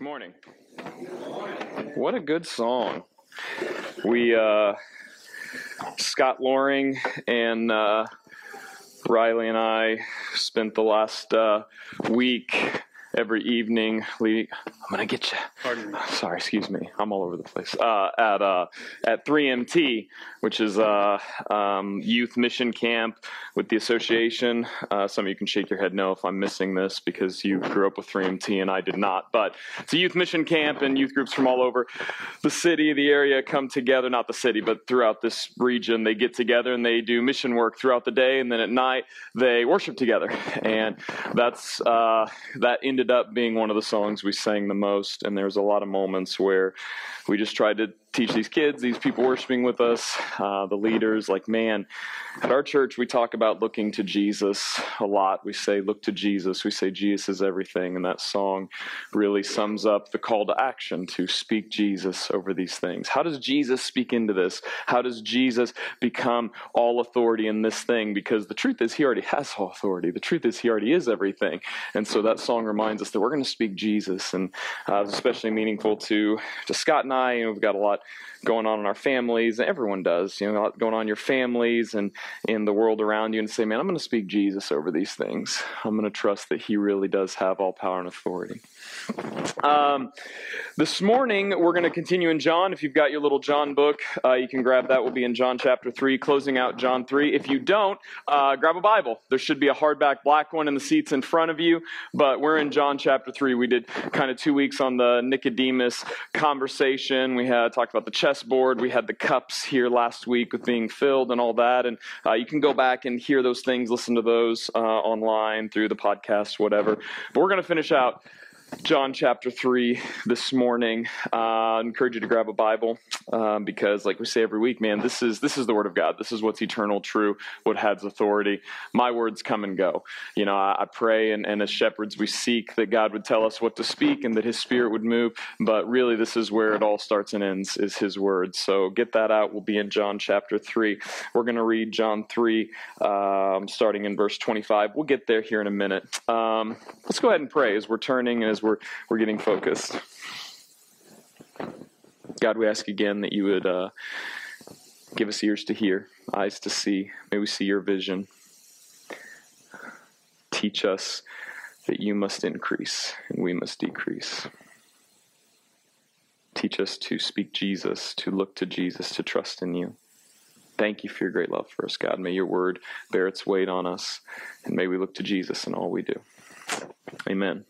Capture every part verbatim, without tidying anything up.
Good morning. What a good song. We, uh, Scott Loring and uh, Riley and I spent the last uh, week every evening. Le- I'm gonna get you. Pardon me. Sorry, excuse me. I'm all over the place. Uh, at uh, at three M T, which is a uh, um, youth mission camp with the association. Uh, some of you can shake your head no if I'm missing this because you grew up with three M T and I did not. But it's a youth mission camp, and youth groups from all over the city, the area, come together. Not the city, but throughout this region, they get together and they do mission work throughout the day, and then at night they worship together. And that's uh, that ended up being one of the songs we sang the most, and there's a lot of moments where we just tried to teach these kids, these people worshiping with us, uh, the leaders, like, man, at our church we talk about looking to Jesus a lot. We say, look to Jesus. We say Jesus is everything, and that song really sums up the call to action to speak Jesus over these things. How does Jesus speak into this? How does Jesus become all authority in this thing? Because the truth is he already has all authority. The truth is he already is everything, and so that song reminds us that we're going to speak Jesus, and uh, it's especially meaningful to, to Scott and I. You know, we've got a lot going on in our families, and everyone does, you know, going on in your families and in the world around you, and say, man, I'm going to speak Jesus over these things. I'm going to trust that he really does have all power and authority. Um, this morning, we're going to continue in John. If you've got your little John book, uh, you can grab that. We'll be in John chapter three, closing out John three. If you don't, uh, grab a Bible. There should be a hardback black one in the seats in front of you, but we're in John chapter three. We did kind of two weeks on the Nicodemus conversation. We had talked about the chessboard. We had the cups here last week with being filled and all that, and uh, you can go back and hear those things, listen to those uh, online through the podcast, whatever. But we're going to finish out John chapter three this morning. Uh, I encourage you to grab a Bible um, because, like we say every week, man, this is this is the Word of God. This is what's eternal, true, what has authority. My words come and go. You know, I, I pray, and, and as shepherds, we seek that God would tell us what to speak and that His Spirit would move. But really, this is where it all starts and ends, is His Word. So get that out. We'll be in John chapter three. We're going to read John three, um, starting in verse twenty-five. We'll get there here in a minute. Um, let's go ahead and pray as we're turning and as We're, we're getting focused. God, we ask again that you would uh, give us ears to hear, eyes to see. May we see your vision. Teach us that you must increase and we must decrease. Teach us to speak Jesus, to look to Jesus, to trust in you. Thank you for your great love for us, God. May your word bear its weight on us, and may we look to Jesus in all we do. Amen.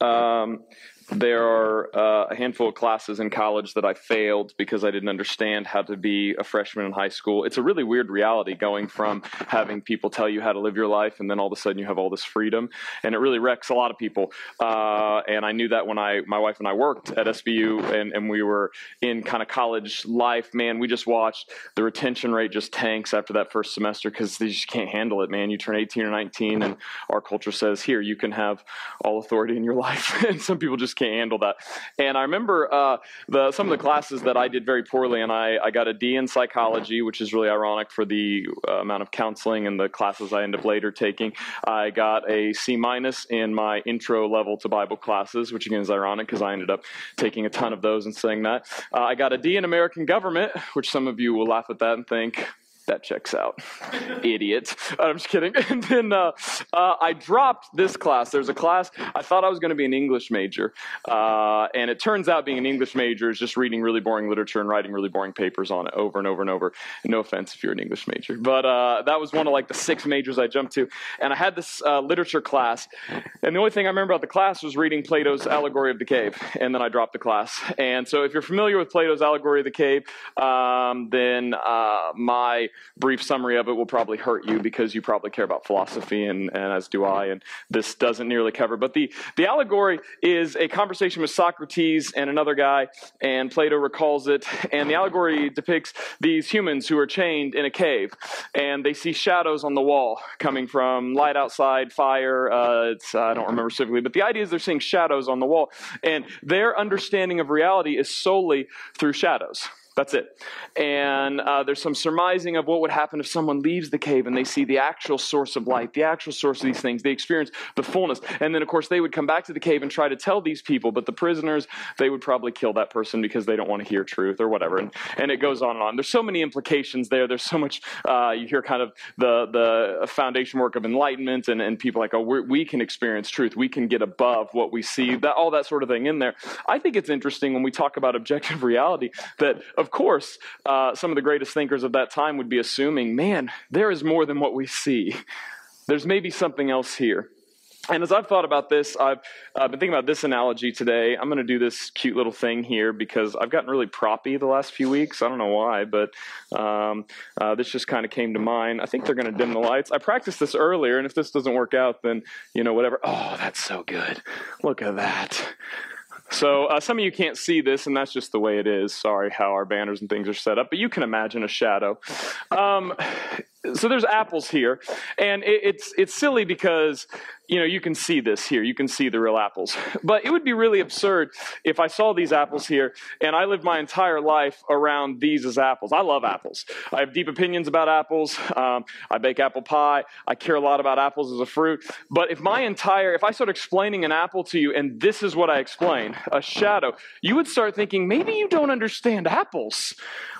Um, there are uh, a handful of classes in college that I failed because I didn't understand how to be a freshman in high school. It's a really weird reality going from having people tell you how to live your life, and then all of a sudden you have all this freedom, and it really wrecks a lot of people. Uh, and I knew that when I, my wife and I worked at S B U, and, and we were in kind of college life, man, we just watched the retention rate just tanks after that first semester because they just can't handle it, man. You turn eighteen or nineteen, and our culture says, here, you can have all authority in your life, and some people just can't handle that. And I remember uh, the, some of the classes that I did very poorly, and I, I got a D in psychology, which is really ironic for the uh, amount of counseling and the classes I end up later taking. I got a C minus in my intro level to Bible classes, which again is ironic because I ended up taking a ton of those and saying that. Uh, I got a D in American government, which some of you will laugh at that and think, that checks out. Idiot. I'm just kidding. And then uh, uh, I dropped this class. There's a class, I thought I was going to be an English major. Uh, and it turns out being an English major is just reading really boring literature and writing really boring papers on it over and over and over. No offense if you're an English major. But uh, that was one of like the six majors I jumped to. And I had this uh, literature class. And the only thing I remember about the class was reading Plato's Allegory of the Cave. And then I dropped the class. And so if you're familiar with Plato's Allegory of the Cave, um, then uh, my... brief summary of it will probably hurt you because you probably care about philosophy, and, and as do I, and this doesn't nearly cover. But the, the allegory is a conversation with Socrates and another guy, and Plato recalls it. And the allegory depicts these humans who are chained in a cave, and they see shadows on the wall coming from light outside, fire. Uh, it's, I don't remember specifically, but the idea is they're seeing shadows on the wall, and their understanding of reality is solely through shadows. That's it. And uh, there's some surmising of what would happen if someone leaves the cave and they see the actual source of light, the actual source of these things. They experience the fullness. And then, of course, they would come back to the cave and try to tell these people, but the prisoners, they would probably kill that person because they don't want to hear truth or whatever. And, and it goes on and on. There's so many implications there. There's so much, uh, you hear kind of the, the foundation work of enlightenment and, and people like, oh, we're, we can experience truth. We can get above what we see, that, all that sort of thing in there. I think it's interesting when we talk about objective reality that, of course, uh, some of the greatest thinkers of that time would be assuming, man, there is more than what we see. There's maybe something else here. And as I've thought about this, I've uh, been thinking about this analogy today. I'm going to do this cute little thing here because I've gotten really proppy the last few weeks. I don't know why, but um, uh, this just kind of came to mind. I think they're going to dim the lights. I practiced this earlier, and if this doesn't work out, then, you know, whatever. Oh, that's so good. Look at that. So uh, some of you can't see this, and that's just the way it is. Sorry how our banners and things are set up, but you can imagine a shadow. Um, so there's apples here, and it, it's it's silly because, you know, you can see this here. You can see the real apples. But it would be really absurd if I saw these apples here, and I lived my entire life around these as apples. I love apples. I have deep opinions about apples. Um, I bake apple pie. I care a lot about apples as a fruit. But if my entire, if I start explaining an apple to you, and this is what I explain, a shadow, you would start thinking, maybe you don't understand apples.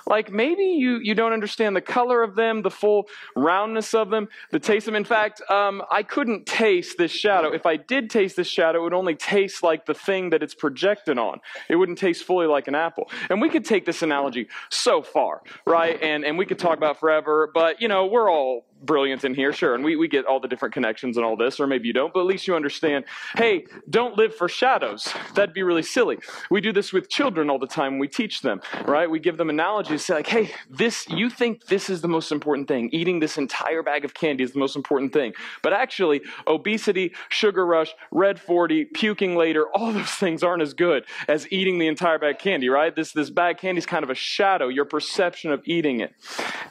Like, maybe you, you don't understand the color of them, the full roundness of them, the taste of them. In fact, um, I couldn't taste this shadow. If I did taste this shadow, it would only taste like the thing that it's projected on. It wouldn't taste fully like an apple. And we could take this analogy so far, right? And and we could talk about forever, but, you know, we're all brilliant in here, sure, and we, we get all the different connections and all this, or maybe you don't, but at least you understand, hey, don't live for shadows. That'd be really silly. We do this with children all the time when we teach them, right? We give them analogies, say like, hey, this, you think this is the most important thing. Eating this entire bag of candy is the most important thing. But actually, obesity, sugar rush, red forty, puking later, all those things aren't as good as eating the entire bag of candy, right? This, this bag of candy is kind of a shadow, your perception of eating it.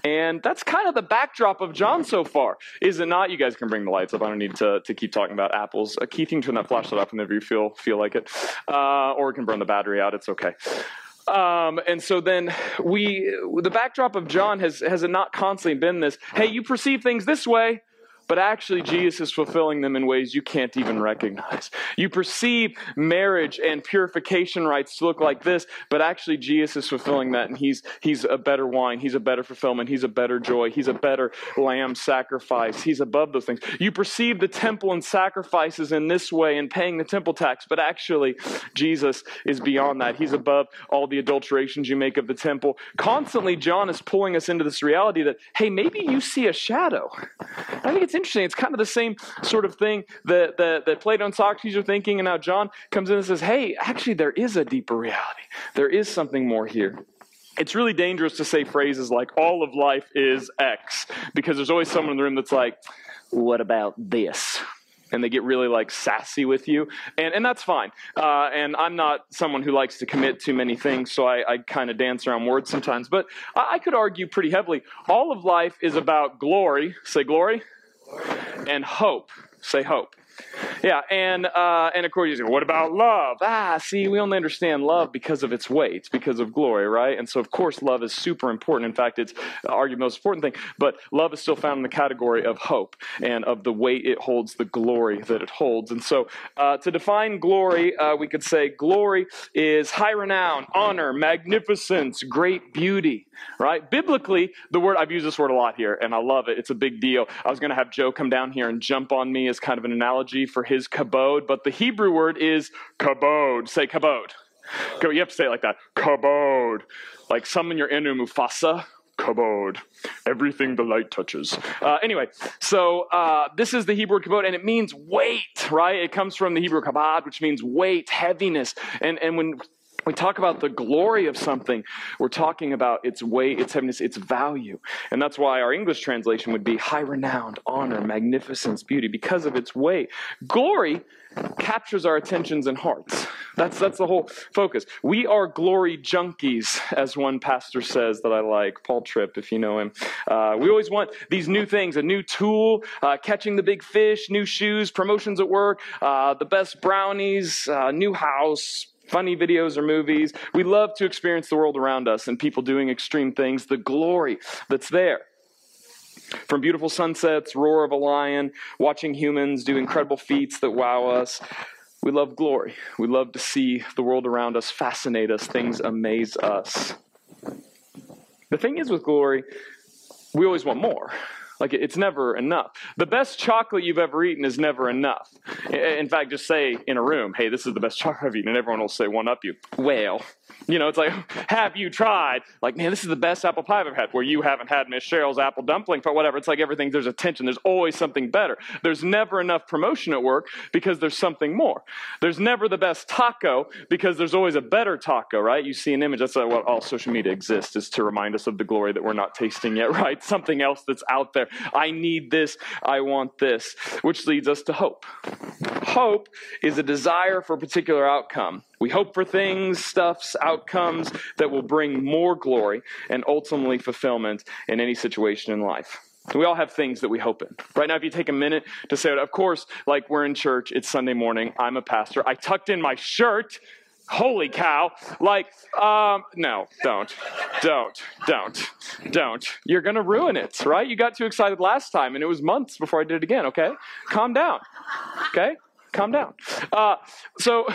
And that's kind of the backdrop of John so far, is it not? You guys can bring the lights up. I don't need to, to keep talking about apples. Uh, Keith, you can turn that flashlight up whenever you feel feel like it, uh, or it can burn the battery out. It's okay. Um, and so then we, the backdrop of John has has it not constantly been this? Hey, you perceive things this way, but actually Jesus is fulfilling them in ways you can't even recognize. You perceive marriage and purification rites to look like this, but actually Jesus is fulfilling that, and he's he's a better wine, he's a better fulfillment, he's a better joy, he's a better lamb sacrifice, he's above those things. You perceive the temple and sacrifices in this way and paying the temple tax, but actually Jesus is beyond that. He's above all the adulterations you make of the temple. Constantly John is pulling us into this reality that, hey, maybe you see a shadow. I think it's interesting. It's kind of the same sort of thing that, that, that Plato and Socrates are thinking, and now John comes in and says, hey, actually there is a deeper reality. There is something more here. It's really dangerous to say phrases like all of life is X, because there's always someone in the room that's like, what about this? And they get really like sassy with you, and and that's fine. Uh, and I'm not someone who likes to commit too many things, so I, I kind of dance around words sometimes. But I, I could argue pretty heavily, all of life is about glory. Say glory. And hope. Say hope. Yeah, and uh, and of course you say, what about love? Ah, see, we only understand love because of its weight, because of glory, right? And so, of course, love is super important. In fact, it's arguably the most important thing. But love is still found in the category of hope and of the weight it holds, the glory that it holds. And so, uh, to define glory, uh, we could say glory is high renown, honor, magnificence, great beauty, right? Biblically, the word, I've used this word a lot here, and I love it. It's a big deal. I was going to have Joe come down here and jump on me as kind of an analogy for his kabod, but the Hebrew word is kabod. Say kabod. You have to say it like that. Kabod. Like summon your inner Mufasa. Kabod. Everything the light touches. Uh, anyway, so uh, this is the Hebrew word kabod, and it means weight, right? It comes from the Hebrew kabod, which means weight, heaviness. And, and when we talk about the glory of something, we're talking about its weight, its heaviness, its value. And that's why our English translation would be high renown, honor, magnificence, beauty, because of its weight. Glory captures our attentions and hearts. That's that's the whole focus. We are glory junkies, as one pastor says that I like, Paul Tripp, if you know him. Uh, we always want these new things, a new tool, uh, catching the big fish, new shoes, promotions at work, uh, the best brownies, uh, new house, funny videos or movies. We love to experience the world around us and people doing extreme things, the glory that's there. From beautiful sunsets, roar of a lion, watching humans do incredible feats that wow us. We love glory. We love to see the world around us fascinate us. Things amaze us. The thing is with glory, we always want more. Like, it's never enough. The best chocolate you've ever eaten is never enough. In fact, just say in a room, hey, this is the best chocolate I've eaten, and everyone will say, one up you. Well, you know, it's like, have you tried? Like, man, this is the best apple pie I've ever had. Where you haven't had Miss Cheryl's apple dumpling, but whatever. It's like everything, there's a tension. There's always something better. There's never enough promotion at work because there's something more. There's never the best taco because there's always a better taco, right? You see an image. That's what all social media exists, is to remind us of the glory that we're not tasting yet, right? Something else that's out there. I need this. I want this. Which leads us to hope. Hope is a desire for a particular outcome. We hope for things, stuffs, outcomes that will bring more glory and ultimately fulfillment in any situation in life. We all have things that we hope in. Right now, if you take a minute to say, of course, like we're in church, it's Sunday morning, I'm a pastor, I tucked in my shirt. Holy cow. Like, um, no, don't, don't, don't, don't. You're going to ruin it, right? You got too excited last time, and it was months before I did it again, okay? Calm down, okay? Calm down. Uh, so...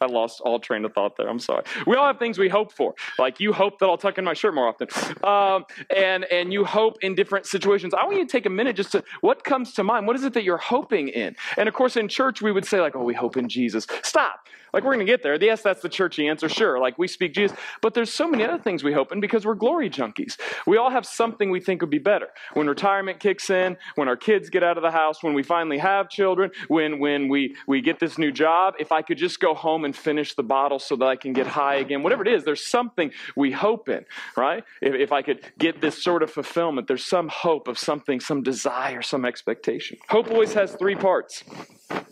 I lost all train of thought there. I'm sorry. We all have things we hope for. Like, you hope that I'll tuck in my shirt more often. Um, and, and you hope in different situations. I want you to take a minute just to, what comes to mind? What is it that you're hoping in? And of course, in church, we would say like, oh, we hope in Jesus. Stop. Like, we're going to get there. Yes, that's the churchy answer. Sure. Like, we speak Jesus. But there's so many other things we hope in because we're glory junkies. We all have something we think would be better. When retirement kicks in, when our kids get out of the house, when we finally have children, when, when we, we get this new job, if I could just go home and finish the bottle so that I can get high again. Whatever it is, there's something we hope in, right? If, if I could get this sort of fulfillment, there's some hope of something, some desire, some expectation. Hope always has three parts.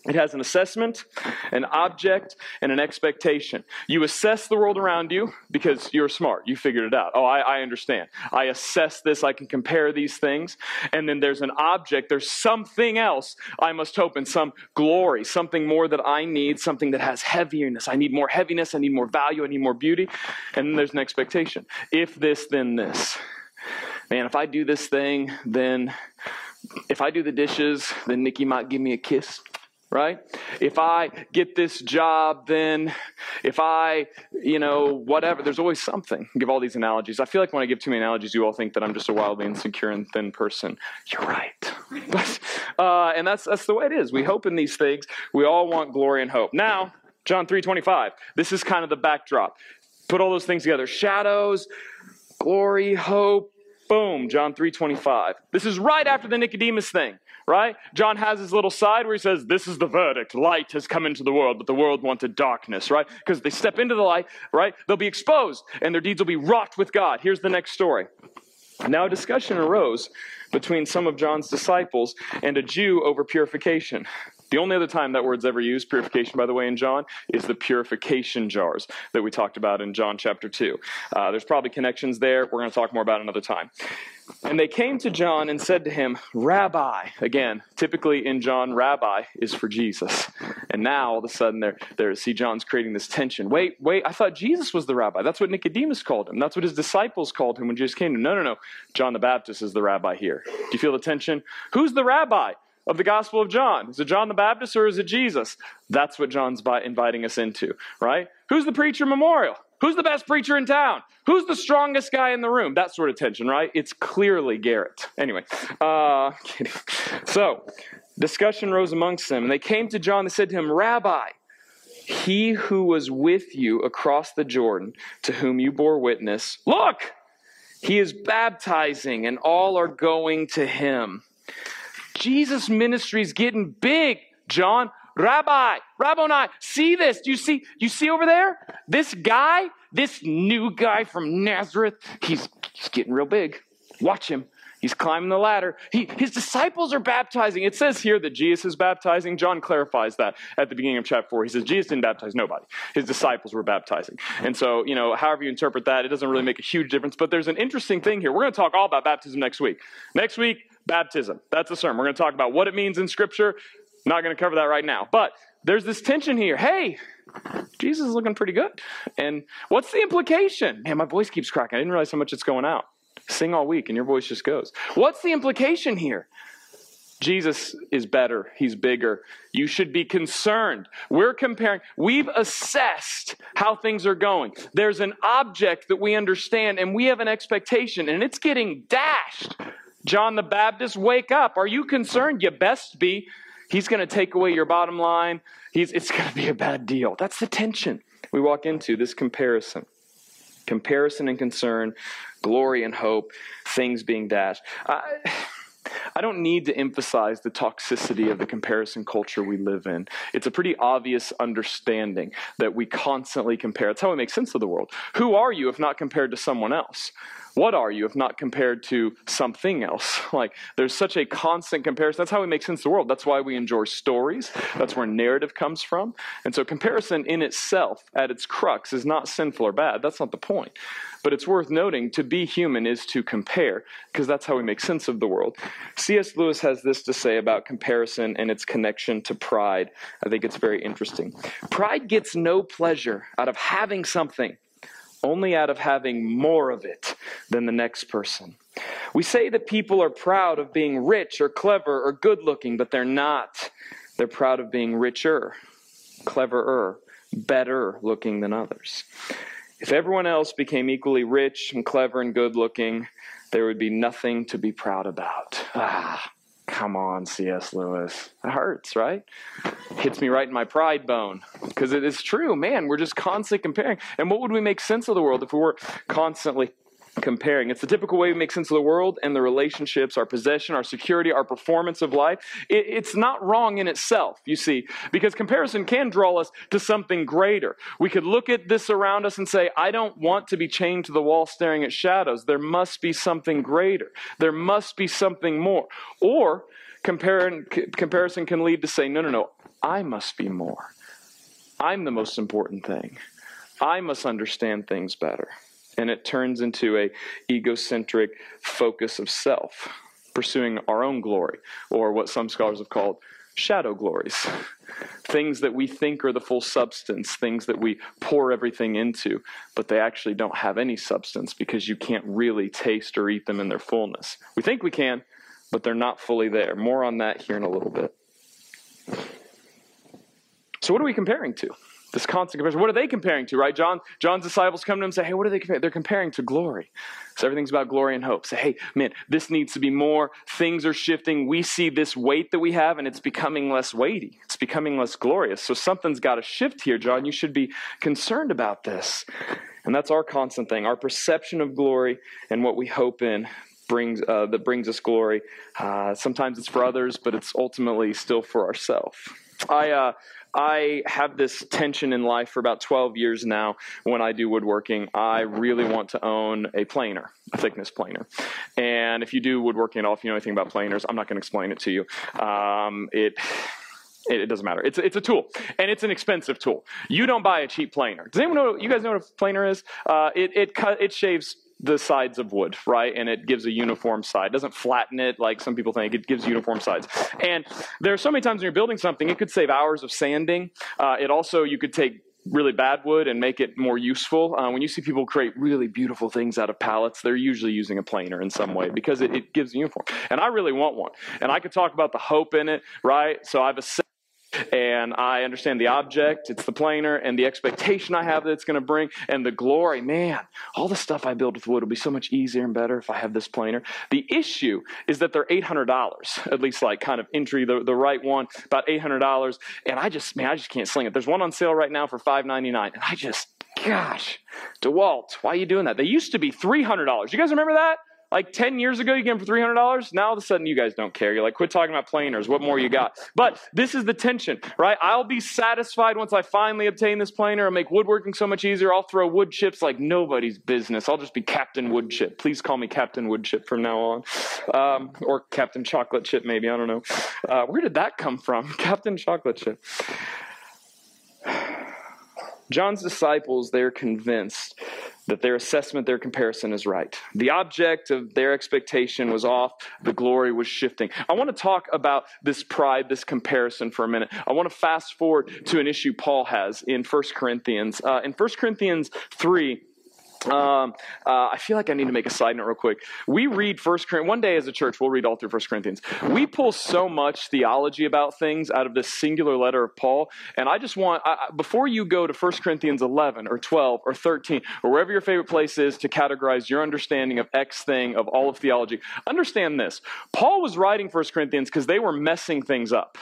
It has an assessment, an object, and an expectation. You assess the world around you because you're smart. You figured it out. Oh, I, I understand. I assess this. I can compare these things. And then there's an object. There's something else I must hope in, some glory, something more that I need, something that has heaviness. I need more heaviness. I need more value. I need more beauty. And then there's an expectation. If this, then this. Man, if I do this thing, then if I do the dishes, then Nikki might give me a kiss. Right? If I get this job, then if I, you know, whatever, there's always something. I give all these analogies. I feel like when I give too many analogies, you all think that I'm just a wildly insecure and thin person. You're right. uh, and that's that's the way it is. We hope in these things. We all want glory and hope. Now, John three twenty-five. This is kind of the backdrop. Put all those things together. Shadows, glory, hope. Boom, John three twenty-five. This is right after the Nicodemus thing, right? John has his little side where he says, this is the verdict. Light has come into the world, but the world wanted darkness, right? Because they step into the light, right? They'll be exposed, and their deeds will be wrought with God. Here's the next story. Now a discussion arose between some of John's disciples and a Jew over purification. The only other time that word's ever used, purification, by the way, in John, is the purification jars that we talked about in John chapter two. Uh, there's probably connections there. We're going to talk more about another time. And they came to John and said to him, Rabbi. Again, typically in John, Rabbi is for Jesus. And now all of a sudden, they're, they're, see, John's creating this tension. Wait, wait, I thought Jesus was the rabbi. That's what Nicodemus called him. That's what his disciples called him when Jesus came to him. No, no, no. John the Baptist is the rabbi here. Do you feel the tension? Who's the rabbi of the Gospel of John? Is it John the Baptist or is it Jesus? That's what John's by inviting us into, right? Who's the preacher memorial? Who's the best preacher in town? Who's the strongest guy in the room? That sort of tension, right? It's clearly Garrett. Anyway, uh, kidding. So, discussion rose amongst them. And they came to John and said to him, Rabbi, he who was with you across the Jordan, to whom you bore witness, look, he is baptizing and all are going to him. Jesus' ministry is getting big, John. Rabbi, Rabboni, see this. Do you see, you see over there? This guy, this new guy from Nazareth, he's, he's getting real big. Watch him. He's climbing the ladder. He, his disciples are baptizing. It says here that Jesus is baptizing. John clarifies that at the beginning of chapter four. He says Jesus didn't baptize nobody. His disciples were baptizing. And so, you know, however you interpret that, it doesn't really make a huge difference. But there's an interesting thing here. We're going to talk all about baptism next week. Next week, baptism. That's a sermon. We're going to talk about what it means in Scripture. Not going to cover that right now. But there's this tension here. Hey, Jesus is looking pretty good. And what's the implication? Man, my voice keeps cracking. I didn't realize how much it's going out. Sing all week and your voice just goes. What's the implication here? Jesus is better. He's bigger. You should be concerned. We're comparing. We've assessed how things are going. There's an object that we understand and we have an expectation and it's getting dashed. John the Baptist, wake up. Are you concerned? You best be. He's going to take away your bottom line. He's, it's going to be a bad deal. That's the tension we walk into, this comparison. Comparison and concern, glory and hope, things being dashed. I, I don't need to emphasize the toxicity of the comparison culture we live in. It's a pretty obvious understanding that we constantly compare. It's how we make sense of the world. Who are you if not compared to someone else? What are you if not compared to something else? Like, there's such a constant comparison. That's how we make sense of the world. That's why we enjoy stories. That's where narrative comes from. And so comparison in itself, at its crux, is not sinful or bad. That's not the point. But it's worth noting, to be human is to compare, because that's how we make sense of the world. C S Lewis has this to say about comparison and its connection to pride. I think it's very interesting. Pride gets no pleasure out of having something, only out of having more of it than the next person. We say that people are proud of being rich or clever or good-looking, but they're not. They're proud of being richer, cleverer, better-looking than others. If everyone else became equally rich and clever and good-looking, there would be nothing to be proud about. Ah, come on, C S Lewis. It hurts, right? Hits me right in my pride bone, because it is true. Man, we're just constantly comparing. And what would we make sense of the world if we were constantly comparing? It's the typical way we make sense of the world and the relationships, our possession, our security, our performance of life. It, it's not wrong in itself, you see, because comparison can draw us to something greater. We could look at this around us and say, I don't want to be chained to the wall staring at shadows. There must be something greater. There must be something more. Or comparing, c- comparison can lead to say, no, no, no, I must be more. I'm the most important thing. I must understand things better. And it turns into a egocentric focus of self, pursuing our own glory, or what some scholars have called shadow glories, things that we think are the full substance, things that we pour everything into, but they actually don't have any substance because you can't really taste or eat them in their fullness. We think we can, but they're not fully there. More on that here in a little bit. So what are we comparing to? This constant comparison. What are they comparing to, right? John, John's disciples come to him and say, hey, what are they comparing? They're comparing to glory. So everything's about glory and hope. Say, hey, man, this needs to be more. Things are shifting. We see this weight that we have, and it's becoming less weighty. It's becoming less glorious. So something's got to shift here, John. You should be concerned about this. And that's our constant thing. Our perception of glory and what we hope in brings uh, that brings us glory. Uh, sometimes it's for others, but it's ultimately still for ourselves. I uh, I have this tension in life for about twelve years now. When I do woodworking, I really want to own a planer, a thickness planer. And if you do woodworking at all, if you know anything about planers, I'm not going to explain it to you. Um, it... It doesn't matter. It's it's a tool, and it's an expensive tool. You don't buy a cheap planer. Does anyone know? You guys know what a planer is? Uh, it it cut it shaves the sides of wood, right? And it gives a uniform side. It doesn't flatten it like some people think. It gives uniform sides. And there are so many times when you're building something, it could save hours of sanding. Uh, it also you could take really bad wood and make it more useful. Uh, when you see people create really beautiful things out of pallets, they're usually using a planer in some way because it, it gives a uniform. And I really want one. And I could talk about the hope in it, right? So I've assessed and I understand the object, it's the planer, and the expectation I have that it's going to bring, and the glory. Man, all the stuff I build with wood will be so much easier and better if I have this planer. The issue is that they're eight hundred dollars, at least like kind of entry, the, the right one, about eight hundred dollars, and I just, man, I just can't sling it. There's one on sale right now for five ninety-nine, and I just, gosh, DeWalt, why are you doing that? They used to be three hundred dollars. You guys remember that? Like ten years ago, you get them for three hundred dollars. Now all of a sudden, you guys don't care. You're like, quit talking about planers. What more you got? But this is the tension, right? I'll be satisfied once I finally obtain this planer and make woodworking so much easier. I'll throw wood chips like nobody's business. I'll just be Captain Wood Chip. Please call me Captain Wood Chip from now on. Um, or Captain Chocolate Chip, maybe. I don't know. Uh, where did that come from? Captain Chocolate Chip. John's disciples, they're convinced that their assessment, their comparison is right. The object of their expectation was off. The glory was shifting. I want to talk about this pride, this comparison for a minute. I want to fast forward to an issue Paul has in First Corinthians. Uh, in First Corinthians three, Um, uh, I feel like I need to make a side note real quick. We read First Corinthians. One day as a church, we'll read all through First Corinthians. We pull so much theology about things out of this singular letter of Paul. And I just want, I, before you go to First Corinthians eleven or twelve or thirteen or wherever your favorite place is to categorize your understanding of X thing, of all of theology, understand this. Paul was writing First Corinthians because they were messing things up.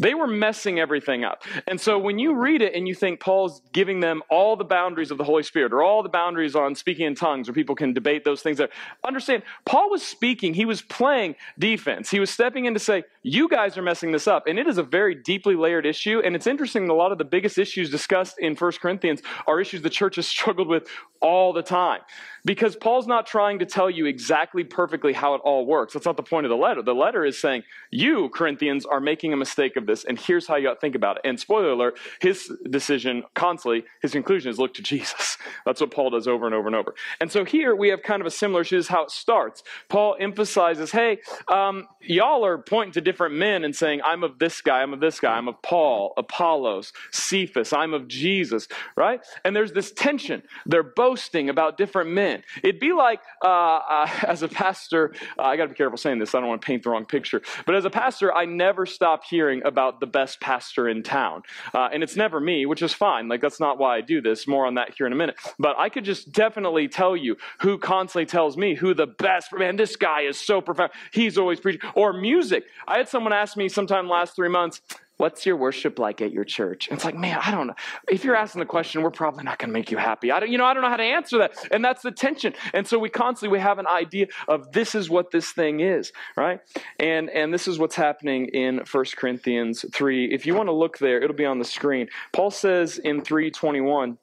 They were messing everything up. And so when you read it and you think Paul's giving them all the boundaries of the Holy Spirit or all the boundaries on speaking in tongues where people can debate those things there, understand, Paul was speaking. He was playing defense. He was stepping in to say, you guys are messing this up. And it is a very deeply layered issue. And it's interesting that a lot of the biggest issues discussed in First Corinthians are issues the church has struggled with all the time. Because Paul's not trying to tell you exactly perfectly how it all works. That's not the point of the letter. The letter is saying, you, Corinthians, are making a mistake of this, and here's how you ought to think about it. And spoiler alert, his decision constantly, his conclusion is look to Jesus. That's what Paul does over and over and over. And so here we have kind of a similar issue. This is how it starts. Paul emphasizes, hey, um, y'all are pointing to different men and saying, I'm of this guy, I'm of this guy, I'm of Paul, Apollos, Cephas, I'm of Jesus, right? And there's this tension. They're boasting about different men. It'd be like, uh, uh, as a pastor, uh, I got to be careful saying this. I don't want to paint the wrong picture. But as a pastor, I never stop hearing about the best pastor in town. Uh, and it's never me, which is fine. Like, that's not why I do this. More on that here in a minute. But I could just definitely tell you who constantly tells me who the best, man, this guy is so profound. He's always preaching. Or music. I had someone ask me sometime last three months, what's your worship like at your church? And it's like, man, I don't know. If you're asking the question, we're probably not going to make you happy. I don't, you know, I don't know how to answer that. And that's the tension. And so we constantly, we have an idea of this is what this thing is, right? And and this is what's happening in First Corinthians three. If you want to look there, it'll be on the screen. Paul says in three twenty-one,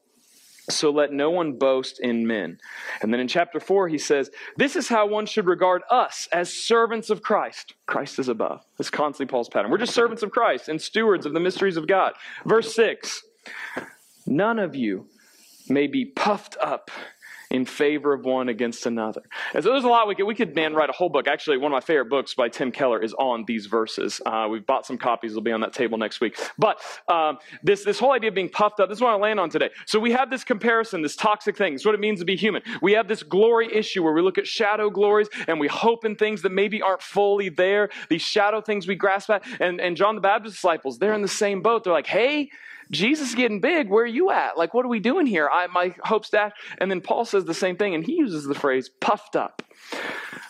so let no one boast in men. And then in chapter four, he says, this is how one should regard us as servants of Christ. Christ is above. That's constantly Paul's pattern. We're just servants of Christ and stewards of the mysteries of God. Verse six, none of you may be puffed up in favor of one against another. And so there's a lot we could, we could, man, write a whole book. Actually, one of my favorite books by Tim Keller is on these verses. Uh, we've bought some copies. They'll be on that table next week. But um, this, this whole idea of being puffed up, this is what I land on today. So we have this comparison, this toxic thing. It's what it means to be human. We have this glory issue where we look at shadow glories and we hope in things that maybe aren't fully there, these shadow things we grasp at. And, and John the Baptist's disciples, they're in the same boat. They're like, hey, Jesus is getting big. Where are you at? Like, what are we doing here? I, my hope's dashed. And then Paul says the same thing, and he uses the phrase puffed up.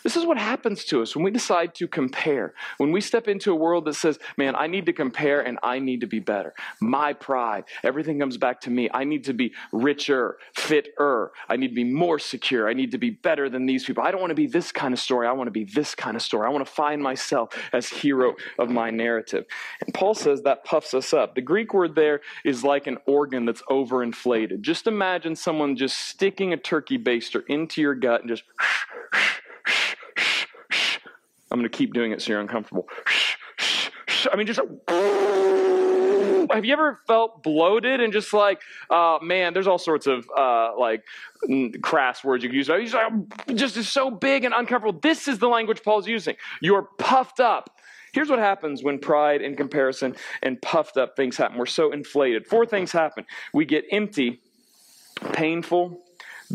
This is what happens to us when we decide to compare. When we step into a world that says, man, I need to compare and I need to be better. My pride, everything comes back to me. I need to be richer, fitter. I need to be more secure. I need to be better than these people. I don't want to be this kind of story. I want to be this kind of story. I want to find myself as hero of my narrative. And Paul says that puffs us up. The Greek word there is like an organ that's overinflated. Just imagine someone just sticking a turkey baster into your gut and just... I'm going to keep doing it so you're uncomfortable. I mean, just... Have you ever felt bloated and just like, uh, man, there's all sorts of uh, like crass words you could use. Just, like, just is so big and uncomfortable. This is the language Paul's using. You're puffed up. Here's what happens when pride and comparison and puffed up things happen. We're so inflated. Four things happen. We get empty, painful,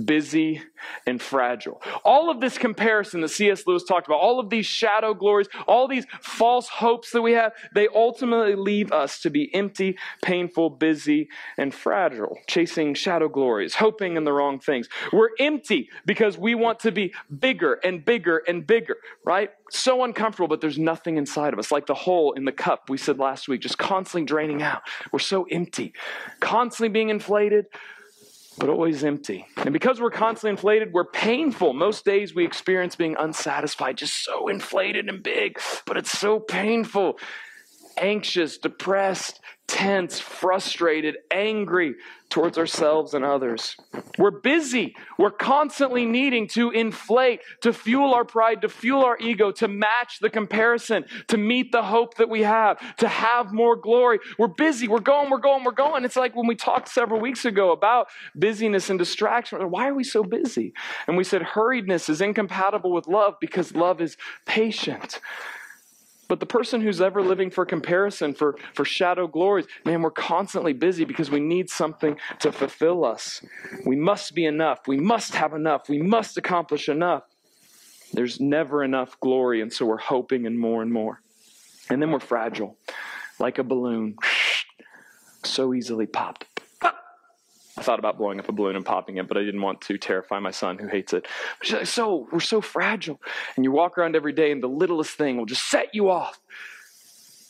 busy, and fragile. All of this comparison that C S Lewis talked about, all of these shadow glories, all these false hopes that we have, they ultimately leave us to be empty, painful, busy, and fragile, chasing shadow glories, hoping in the wrong things. We're empty because we want to be bigger and bigger and bigger, right? So uncomfortable, but there's nothing inside of us. Like the hole in the cup we said last week, just constantly draining out. We're so empty, constantly being inflated, but always empty. And because we're constantly inflated, we're painful. Most days we experience being unsatisfied, just so inflated and big, but it's so painful. Anxious, depressed, tense, frustrated, angry towards ourselves and others. We're busy. We're constantly needing to inflate, to fuel our pride, to fuel our ego, to match the comparison, to meet the hope that we have, to have more glory. We're busy. We're going, we're going, we're going. It's like when we talked several weeks ago about busyness and distraction. Why are we so busy? And we said hurriedness is incompatible with love because love is patient. But the person who's ever living for comparison, for, for shadow glories, man, we're constantly busy because we need something to fulfill us. We must be enough. We must have enough. We must accomplish enough. There's never enough glory, and so we're hoping and more and more. And then we're fragile, like a balloon, so easily popped. I thought about blowing up a balloon and popping it, but I didn't want to terrify my son who hates it. But she's like, so we're so fragile. And you walk around every day and the littlest thing will just set you off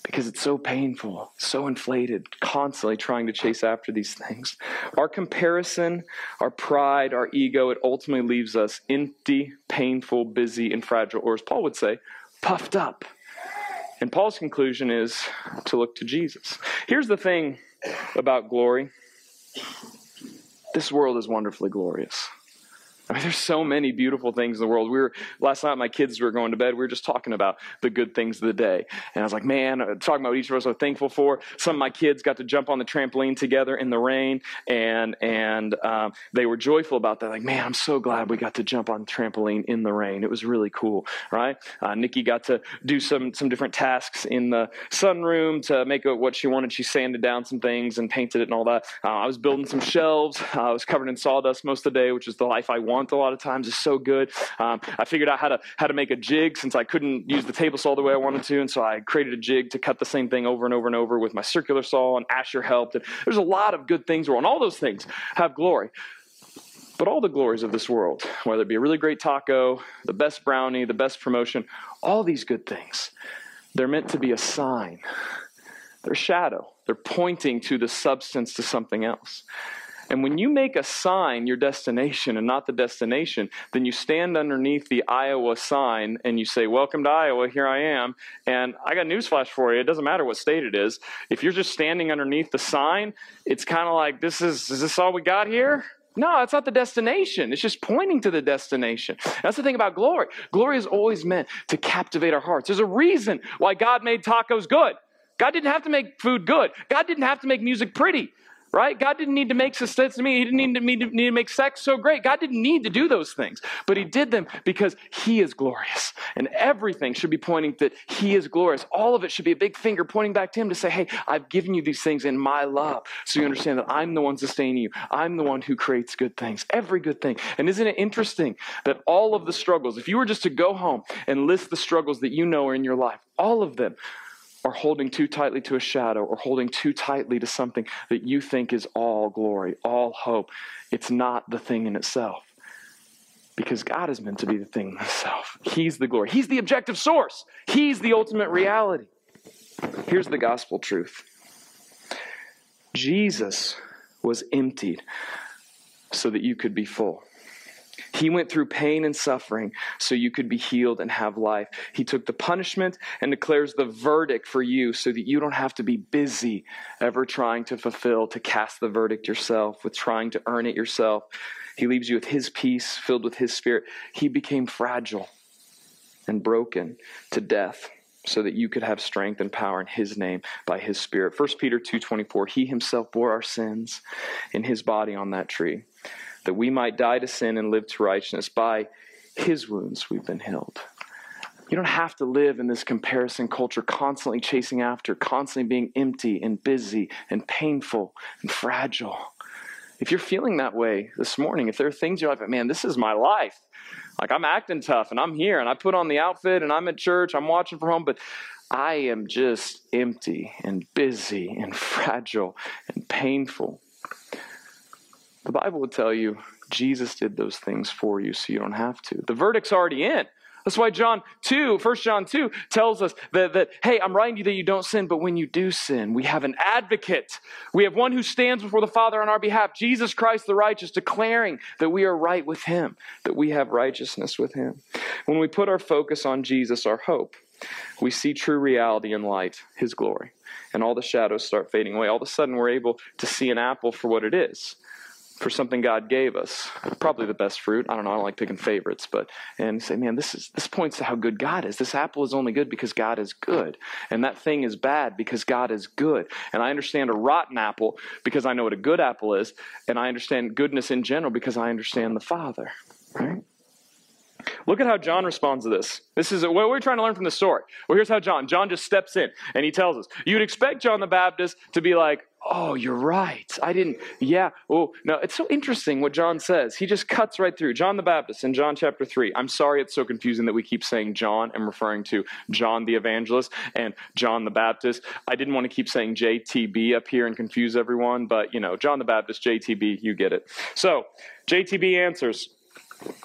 because it's so painful, so inflated, constantly trying to chase after these things. Our comparison, our pride, our ego, it ultimately leaves us empty, painful, busy, and fragile, or as Paul would say, puffed up. And Paul's conclusion is to look to Jesus. Here's the thing about glory. This world is wonderfully glorious. I mean, there's so many beautiful things in the world. We were last night, my kids were going to bed. We were just talking about the good things of the day. And I was like, man, talking about what each of us are thankful for. Some of my kids got to jump on the trampoline together in the rain. And and um, they were joyful about that. Like, man, I'm so glad we got to jump on the trampoline in the rain. It was really cool, right? Uh, Nikki got to do some some different tasks in the sunroom to make it what she wanted. She sanded down some things and painted it and all that. Uh, I was building some shelves. Uh, I was covered in sawdust most of the day, which is the life I want. A lot of times is so good. Um, I figured out how to how to make a jig since I couldn't use the table saw the way I wanted to, and so I created a jig to cut the same thing over and over and over with my circular saw, and Asher helped. And there's a lot of good things, and all those things have glory. But all the glories of this world, whether it be a really great taco, the best brownie, the best promotion, all these good things, they're meant to be a sign. They're shadow. They're pointing to the substance, to something else. And when you make a sign your destination and not the destination, then you stand underneath the Iowa sign and you say, welcome to Iowa, here I am. And I got a newsflash for you. It doesn't matter what state it is. If you're just standing underneath the sign, it's kind of like, this is, is this all we got here? No, it's not the destination. It's just pointing to the destination. That's the thing about glory. Glory is always meant to captivate our hearts. There's a reason why God made tacos good. God didn't have to make food good. God didn't have to make music pretty. Right? God didn't need to make sustenance to me. He didn't need to, need to make sex so great. God didn't need to do those things. But he did them because he is glorious. And everything should be pointing that he is glorious. All of it should be a big finger pointing back to him to say, hey, I've given you these things in my love. So you understand that I'm the one sustaining you. I'm the one who creates good things. Every good thing. And isn't it interesting that all of the struggles, if you were just to go home and list the struggles that you know are in your life, all of them, or holding too tightly to a shadow, or holding too tightly to something that you think is all glory, all hope. It's not the thing in itself. Because God is meant to be the thing in itself. He's the glory. He's the objective source. He's the ultimate reality. Here's the gospel truth. Jesus was emptied so that you could be full. He went through pain and suffering so you could be healed and have life. He took the punishment and declares the verdict for you so that you don't have to be busy ever trying to fulfill, to cast the verdict yourself, with trying to earn it yourself. He leaves you with his peace, filled with his spirit. He became fragile and broken to death so that you could have strength and power in his name by his spirit. First Peter two twenty-four, he himself bore our sins in his body on that tree, that we might die to sin and live to righteousness. By his wounds we've been healed. You don't have to live in this comparison culture, constantly chasing after, constantly being empty and busy and painful and fragile. If you're feeling that way this morning, if there are things you're like, man, this is my life. Like, I'm acting tough and I'm here and I put on the outfit and I'm at church, I'm watching from home, but I am just empty and busy and fragile and painful. The Bible would tell you Jesus did those things for you so you don't have to. The verdict's already in. That's why John two, First John two tells us that, that, hey, I'm writing to you that you don't sin, but when you do sin, we have an advocate. We have one who stands before the Father on our behalf, Jesus Christ the righteous, declaring that we are right with him, that we have righteousness with him. When we put our focus on Jesus, our hope, We see true reality in light, his glory, and all the shadows start fading away. All of a sudden, we're able to see an apple for what it is, for something God gave us, probably the best fruit. I don't know, I don't like picking favorites, but, and say, man, this is this points to how good God is. This apple is only good because God is good, and that thing is bad because God is good. And I understand a rotten apple because I know what a good apple is, and I understand goodness in general because I understand the Father, right? Look at how John responds to this. This is what we're trying to learn from the story. Well, here's how John. John just steps in and he tells us. You'd expect John the Baptist to be like, oh, you're right. I didn't. Yeah. Oh, no. It's so interesting what John says. He just cuts right through. John the Baptist in John chapter three. I'm sorry it's so confusing that we keep saying John and referring to John the Evangelist and John the Baptist. I didn't want to keep saying J T B up here and confuse everyone, but, you know, John the Baptist, J T B, you get it. So J T B answers.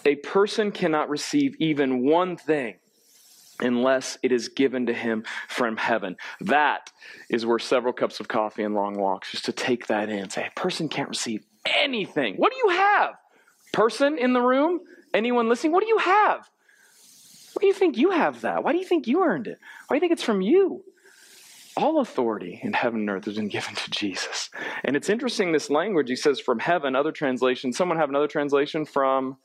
A person cannot receive even one thing unless it is given to him from heaven. That is where several cups of coffee and long walks, just to take that in and say, a person can't receive anything. What do you have? Person in the room? Anyone listening? What do you have? What do you think you have that? Why do you think you earned it? Why do you think it's from you? All authority in heaven and earth has been given to Jesus. And it's interesting, this language, he says from heaven, other translations. Someone have another translation? From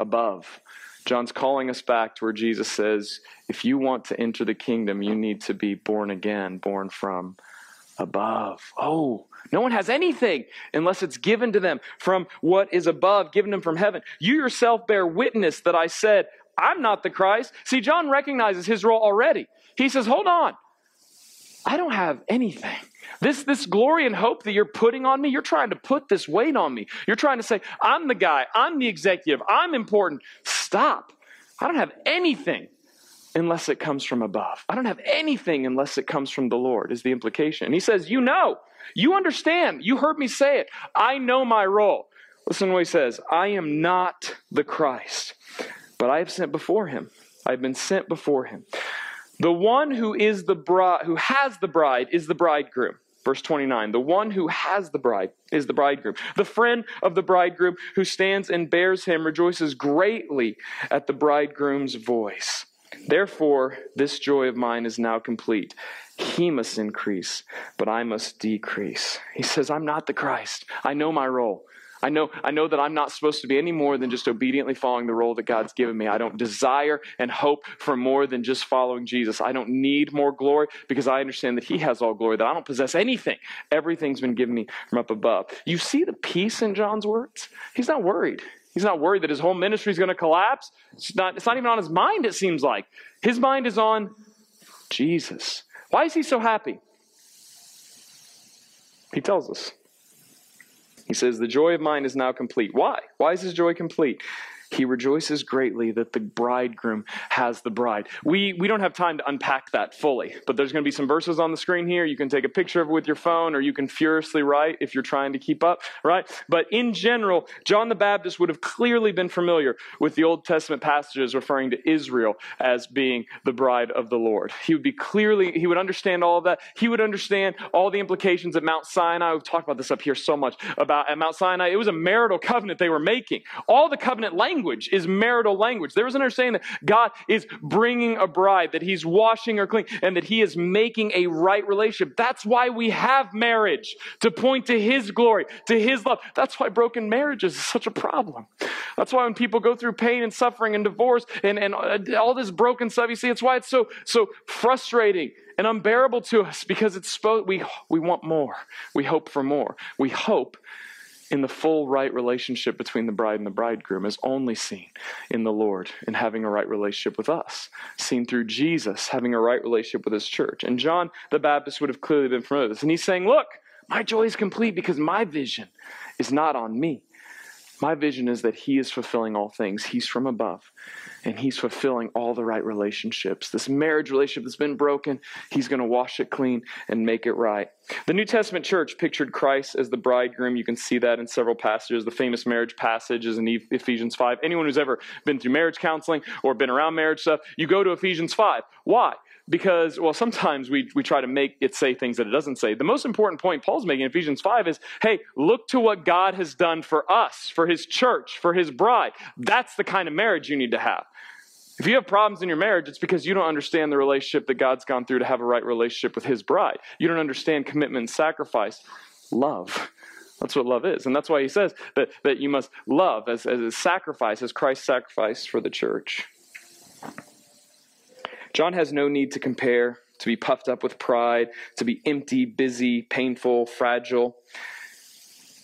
above. John's calling us back to where Jesus says, if you want to enter the kingdom, you need to be born again, born from above. Oh, no one has anything unless it's given to them from what is above, given them from heaven. You yourself bear witness that I said, I'm not the Christ. See, John recognizes his role already. He says, hold on. I don't have anything. This this glory and hope that you're putting on me, you're trying to put this weight on me. You're trying to say, I'm the guy, I'm the executive, I'm important. Stop. I don't have anything unless it comes from above. I don't have anything unless it comes from the Lord is the implication. And he says, you know, you understand, you heard me say it. I know my role. Listen to what he says. I am not the Christ, but I have sent before him. I've been sent before him. The one who is the bride, who has the bride is the bridegroom. Verse twenty-nine, the one who has the bride is the bridegroom. The friend of the bridegroom who stands and bears him rejoices greatly at the bridegroom's voice. Therefore, this joy of mine is now complete. He must increase, but I must decrease. He says, I'm not the Christ. I know my role. I know, I know that I'm not supposed to be any more than just obediently following the role that God's given me. I don't desire and hope for more than just following Jesus. I don't need more glory because I understand that he has all glory, that I don't possess anything. Everything's been given me from up above. You see the peace in John's words? He's not worried. He's not worried that his whole ministry is going to collapse. It's not, it's not even on his mind, it seems like. His mind is on Jesus. Why is he so happy? He tells us. He says, the joy of mine is now complete. Why? Why is his joy complete? He rejoices greatly that the bridegroom has the bride. We we don't have time to unpack that fully, but there's going to be some verses on the screen here. You can take a picture of it with your phone, or you can furiously write if you're trying to keep up, right? But in general, John the Baptist would have clearly been familiar with the Old Testament passages referring to Israel as being the bride of the Lord. He would be clearly, he would understand all of that. He would understand all the implications at Mount Sinai. We've talked about this up here so much. About at Mount Sinai, it was a marital covenant they were making. All the covenant language Language is marital language. There was an understanding that God is bringing a bride, that he's washing her clean, and that he is making a right relationship. That's why we have marriage, to point to his glory, to his love. That's why broken marriages is such a problem. That's why when people go through pain and suffering and divorce and, and all this broken stuff, you see, it's why it's so, so frustrating and unbearable to us, because it's we, we want more. We hope for more. We hope in the full right relationship between the bride and the bridegroom is only seen in the Lord and having a right relationship with us, seen through Jesus having a right relationship with his church. And John the Baptist would have clearly been familiar with this. And he's saying, look, my joy is complete because my vision is not on me. My vision is that he is fulfilling all things. He's from above, and he's fulfilling all the right relationships. This marriage relationship that's been broken, he's going to wash it clean and make it right. The New Testament church pictured Christ as the bridegroom. You can see that in several passages. The famous marriage passage is in Ephesians five. Anyone who's ever been through marriage counseling or been around marriage stuff, you go to Ephesians five. Why? Because, well, sometimes we, we try to make it say things that it doesn't say. The most important point Paul's making in Ephesians five is, hey, look to what God has done for us, for his church, for his bride. That's the kind of marriage you need to have. If you have problems in your marriage, it's because you don't understand the relationship that God's gone through to have a right relationship with his bride. You don't understand commitment and sacrifice. Love. That's what love is. And that's why he says that, that you must love as, as a sacrifice, as Christ sacrificed for the church. John has no need to compare, to be puffed up with pride, to be empty, busy, painful, fragile.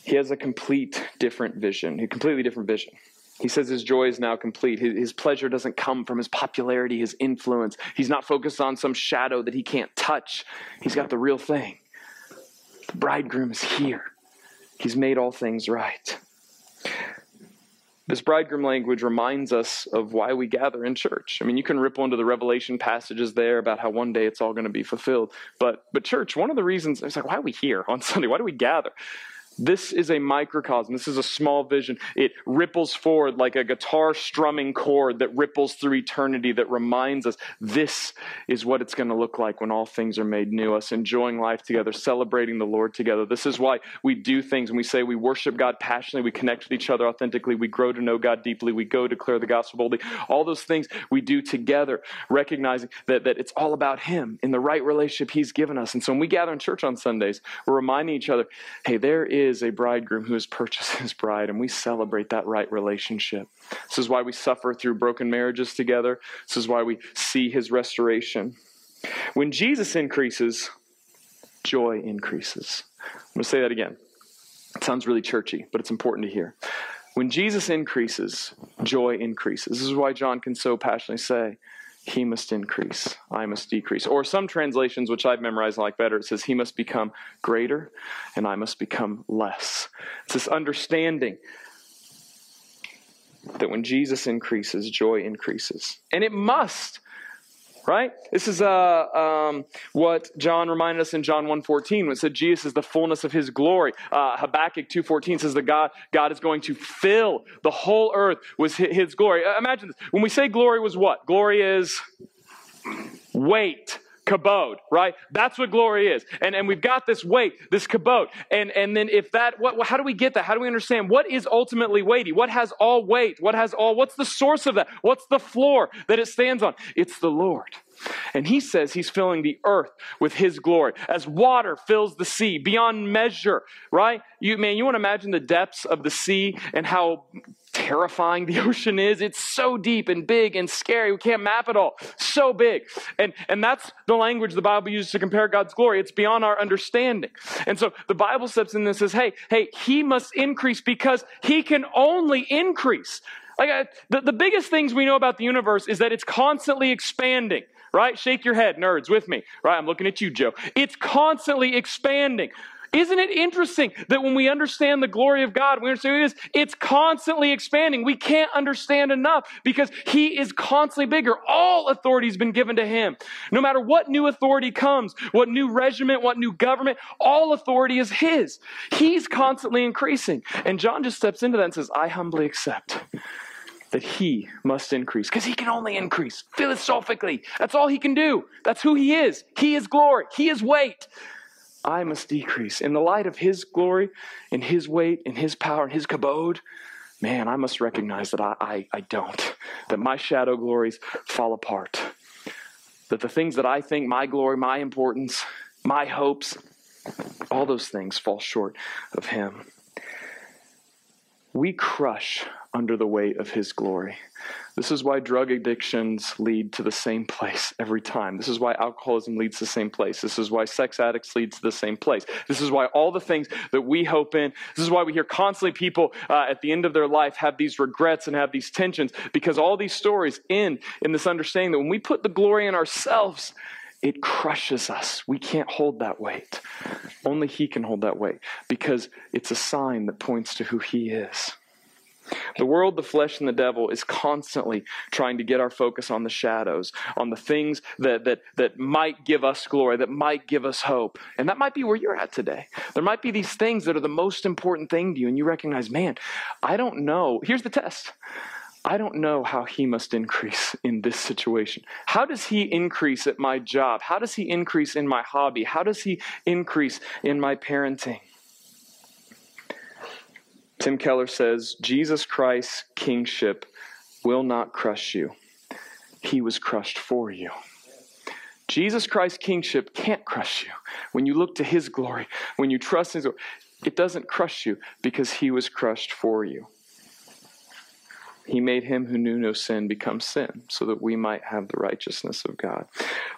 He has a complete different vision, a completely different vision. He says his joy is now complete. His pleasure doesn't come from his popularity, his influence. He's not focused on some shadow that he can't touch. He's got the real thing. The bridegroom is here. He's made all things right. This bridegroom language reminds us of why we gather in church. I mean, you can ripple into the Revelation passages there about how one day it's all going to be fulfilled. But but church, one of the reasons, it's like, why are we here on Sunday? Why do we gather? This is a microcosm. This is a small vision. It ripples forward like a guitar strumming chord that ripples through eternity, that reminds us this is what it's going to look like when all things are made new, us enjoying life together, celebrating the Lord together. This is why we do things. When we say we worship God passionately, we connect with each other authentically, we grow to know God deeply, we go declare the gospel boldly. All those things we do together, recognizing that, that it's all about him in the right relationship he's given us. And so when we gather in church on Sundays, we're reminding each other, hey, there is is a bridegroom who has purchased his bride, and we celebrate that right relationship. This is why we suffer through broken marriages together. This is why we see his restoration. When Jesus increases, joy increases. I'm going to say that again. It sounds really churchy, but it's important to hear. When Jesus increases, joy increases. This is why John can so passionately say, he must increase, I must decrease. Or some translations, which I've memorized and like better, it says, he must become greater and I must become less. It's this understanding that when Jesus increases, joy increases. And it must, right? This is uh, um, what John reminded us in John one fourteen, when it said Jesus is the fullness of his glory. Uh, Habakkuk two fourteen says that God, God is going to fill the whole earth with his glory. Uh, imagine this. When we say glory was what? Glory is weight, kabod, right? That's what glory is. And and we've got this weight, this kabod. And and then if that, what, how do we get that? How do we understand? What is ultimately weighty? What has all weight? What has all, what's the source of that? What's the floor that it stands on? It's the Lord. And he says he's filling the earth with his glory as water fills the sea beyond measure, right? You, man, you want to imagine the depths of the sea and how terrifying the ocean is. It's so deep and big and scary. We can't map it all. So big. And, and that's the language the Bible uses to compare God's glory. It's beyond our understanding. And so the Bible steps in and says, hey, hey, he must increase because he can only increase. Like I, the, the biggest things we know about the universe is that it's constantly expanding. Right? Shake your head, nerds, with me. Right? I'm looking at you, Joe. It's constantly expanding. Isn't it interesting that when we understand the glory of God, we understand who it is, it's constantly expanding. We can't understand enough because he is constantly bigger. All authority has been given to him. No matter what new authority comes, what new regiment, what new government, all authority is his. He's constantly increasing. And John just steps into that and says, I humbly accept that he must increase, because he can only increase philosophically. That's all he can do. That's who he is. He is glory. He is weight. I must decrease. In the light of his glory, in his weight, in his power, in his kabod, man, I must recognize that I, I, I don't, that my shadow glories fall apart, that the things that I think, my glory, my importance, my hopes, all those things fall short of him. We crush under the weight of his glory. This is why drug addictions lead to the same place every time. This is why alcoholism leads to the same place. This is why sex addicts lead to the same place. This is why all the things that we hope in, this is why we hear constantly people uh, at the end of their life have these regrets and have these tensions, because all these stories end in this understanding that when we put the glory in ourselves, it crushes us. We can't hold that weight. Only he can hold that weight, because it's a sign that points to who he is. The world, the flesh, and the devil is constantly trying to get our focus on the shadows, on the things that that that might give us glory, that might give us hope. And that might be where you're at today. There might be these things that are the most important thing to you, and you recognize, man, I don't know. Here's the test. I don't know how he must increase in this situation. How does he increase at my job? How does he increase in my hobby? How does he increase in my parenting? Tim Keller says, Jesus Christ's kingship will not crush you. He was crushed for you. Jesus Christ's kingship can't crush you. When you look to his glory, when you trust his glory, it doesn't crush you because he was crushed for you. He made him who knew no sin become sin so that we might have the righteousness of God.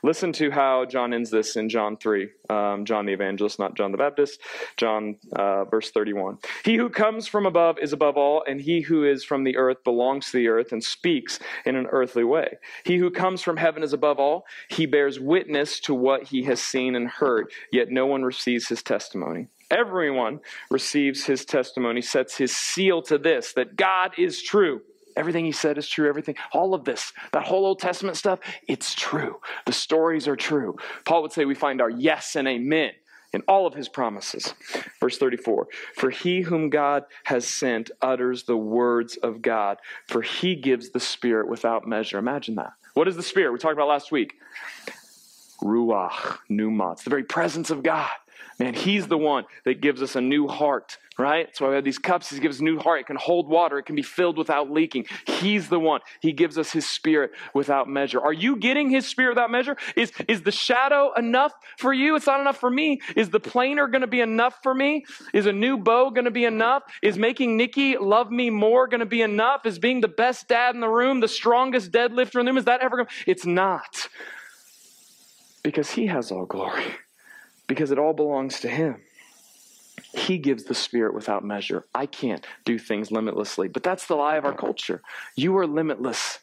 Listen to how John ends this in John three. Um, John the Evangelist, not John the Baptist. John uh, verse thirty-one. He who comes from above is above all, and he who is from the earth belongs to the earth and speaks in an earthly way. He who comes from heaven is above all. He bears witness to what he has seen and heard, yet no one receives his testimony. Everyone receives his testimony, sets his seal to this, that God is true. Everything he said is true. Everything, all of this, that whole Old Testament stuff, it's true. The stories are true. Paul would say we find our yes and amen in all of his promises. Verse thirty-four, for he whom God has sent utters the words of God, for he gives the Spirit without measure. Imagine that. What is the Spirit? We talked about last week. Ruach, pneuma, the very presence of God. Man, he's the one that gives us a new heart, right? So I have these cups. He gives us a new heart. It can hold water. It can be filled without leaking. He's the one. He gives us his Spirit without measure. Are you getting his Spirit without measure? Is, is the shadow enough for you? It's not enough for me. Is the planer going to be enough for me? Is a new bow going to be enough? Is making Nikki love me more going to be enough? Is being the best dad in the room, the strongest deadlifter in the room, is that ever going to? It's not. Because he has all glory. Because it all belongs to him. He gives the Spirit without measure. I can't do things limitlessly. But that's the lie of our culture. You are limitless.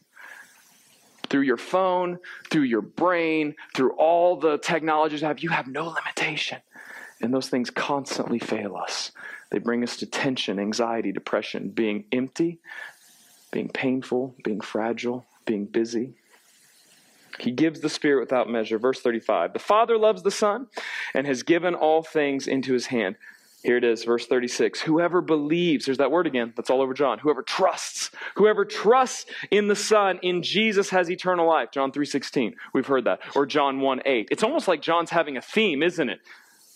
Through your phone, through your brain, through all the technologies you have, you have no limitation. And those things constantly fail us. They bring us to tension, anxiety, depression, being empty, being painful, being fragile, being busy. He gives the Spirit without measure. Verse thirty-five, the Father loves the Son and has given all things into his hand. Here it is, verse thirty-six. Whoever believes, there's that word again, that's all over John. Whoever trusts, whoever trusts in the Son, in Jesus has eternal life. John three sixteen, we've heard that. Or John one eight. It's almost like John's having a theme, isn't it?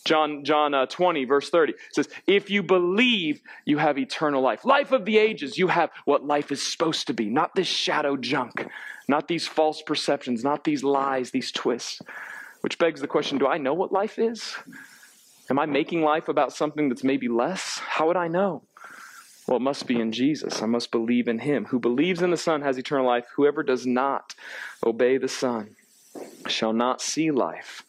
John John uh, twenty, verse thirty, it says, if you believe, you have eternal life. Life of the ages, you have what life is supposed to be. Not this shadow junk, not these false perceptions, not these lies, these twists. Which begs the question, do I know what life is? Am I making life about something that's maybe less? How would I know? Well, it must be in Jesus. I must believe in him. Who believes in the Son has eternal life. Whoever does not obey the Son shall not see life,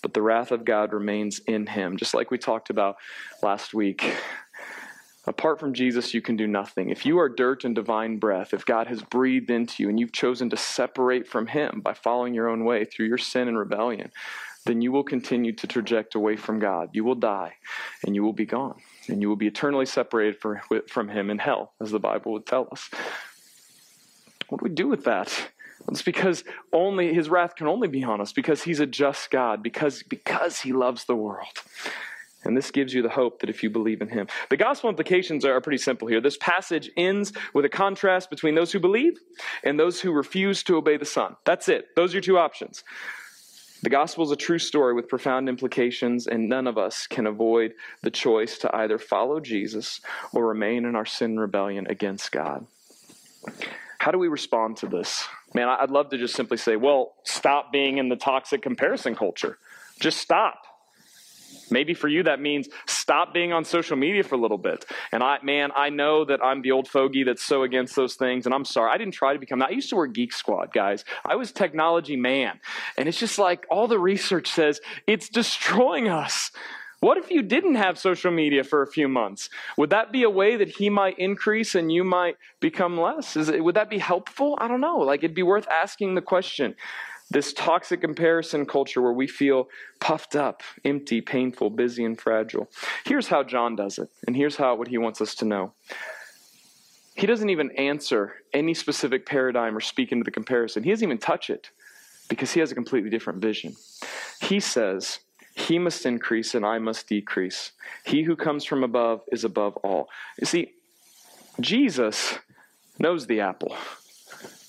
but the wrath of God remains in him. Just like we talked about last week. Apart from Jesus, you can do nothing. If you are dirt and divine breath, if God has breathed into you and you've chosen to separate from him by following your own way through your sin and rebellion, then you will continue to traject away from God. You will die and you will be gone. And you will be eternally separated for, from him in hell, as the Bible would tell us. What do we do with that? It's because only his wrath can only be on us, because he's a just God, because, because he loves the world. And this gives you the hope that if you believe in him. The gospel implications are pretty simple here. This passage ends with a contrast between those who believe and those who refuse to obey the Son. That's it. Those are your two options. The gospel is a true story with profound implications, and none of us can avoid the choice to either follow Jesus or remain in our sin and rebellion against God. How do we respond to this? Man, I'd love to just simply say, well, stop being in the toxic comparison culture. Just stop. Maybe for you that means stop being on social media for a little bit. And I, man, I know that I'm the old fogey that's so against those things, and I'm sorry. I didn't try to become that. I used to wear Geek Squad, guys. I was technology man. And it's just like all the research says it's destroying us. What if you didn't have social media for a few months? Would that be a way that he might increase and you might become less? Is it, would that be helpful? I don't know. Like, it'd be worth asking the question. This toxic comparison culture where we feel puffed up, empty, painful, busy, and fragile. Here's how John does it. And here's how what he wants us to know. He doesn't even answer any specific paradigm or speak into the comparison. He doesn't even touch it because he has a completely different vision. He says, he must increase and I must decrease. He who comes from above is above all. You see, Jesus knows the apple,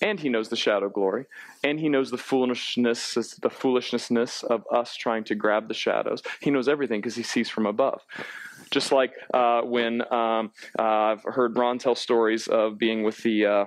and he knows the shadow of glory, and he knows the foolishness, the foolishnessness of us trying to grab the shadows. He knows everything because he sees from above. Just like uh, when um, uh, I've heard Ron tell stories of being with the... Uh,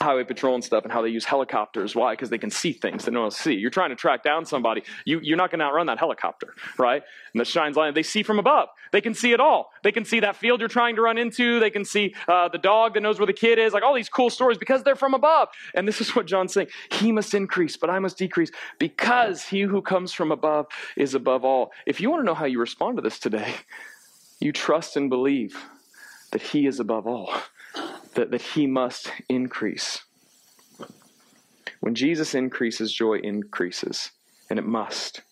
highway patrol and stuff and how they use helicopters. Why? Because they can see things that no one else see. You're trying to track down somebody. You, you're not going to outrun that helicopter, right? And the shines light. They see from above. They can see it all. They can see that field you're trying to run into. They can see uh, the dog that knows where the kid is. Like all these cool stories because they're from above. And this is what John's saying. He must increase, but I must decrease because he who comes from above is above all. If you want to know how you respond to this today, you trust and believe that he is above all. That, that he must increase. When Jesus increases, joy increases, and it must.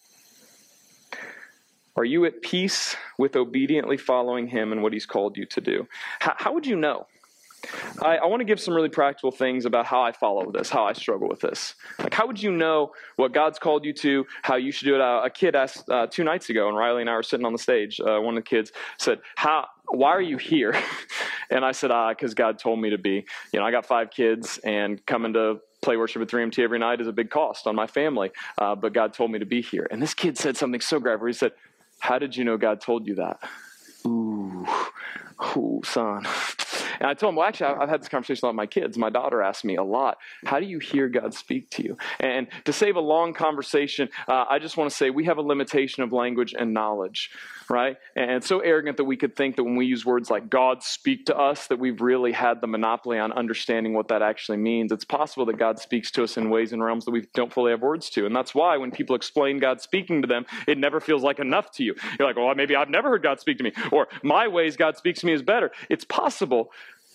Are you at peace with obediently following him and what he's called you to do? How, how would you know? I, I want to give some really practical things about how I follow this, how I struggle with this. Like, how would you know what God's called you to, how you should do it? Uh, a kid asked uh, two nights ago, and Riley and I were sitting on the stage. Uh, one of the kids said, "How? Why are you here?" And I said, ah, because God told me to be. You know, I got five kids, and coming to play worship at three M T every night is a big cost on my family. Uh, but God told me to be here. And this kid said something so grave where he said, "How did you know God told you that?" Ooh, ooh, son. And I told him, well, actually, I've had this conversation a lot with my kids. My daughter asked me a lot, how do you hear God speak to you? And to save a long conversation, uh, I just want to say we have a limitation of language and knowledge, right? And it's so arrogant that we could think that when we use words like God speak to us, that we've really had the monopoly on understanding what that actually means. It's possible that God speaks to us in ways and realms that we don't fully have words to. And that's why when people explain God speaking to them, it never feels like enough to you. You're like, well, maybe I've never heard God speak to me. Or my ways God speaks to me is better. It's possible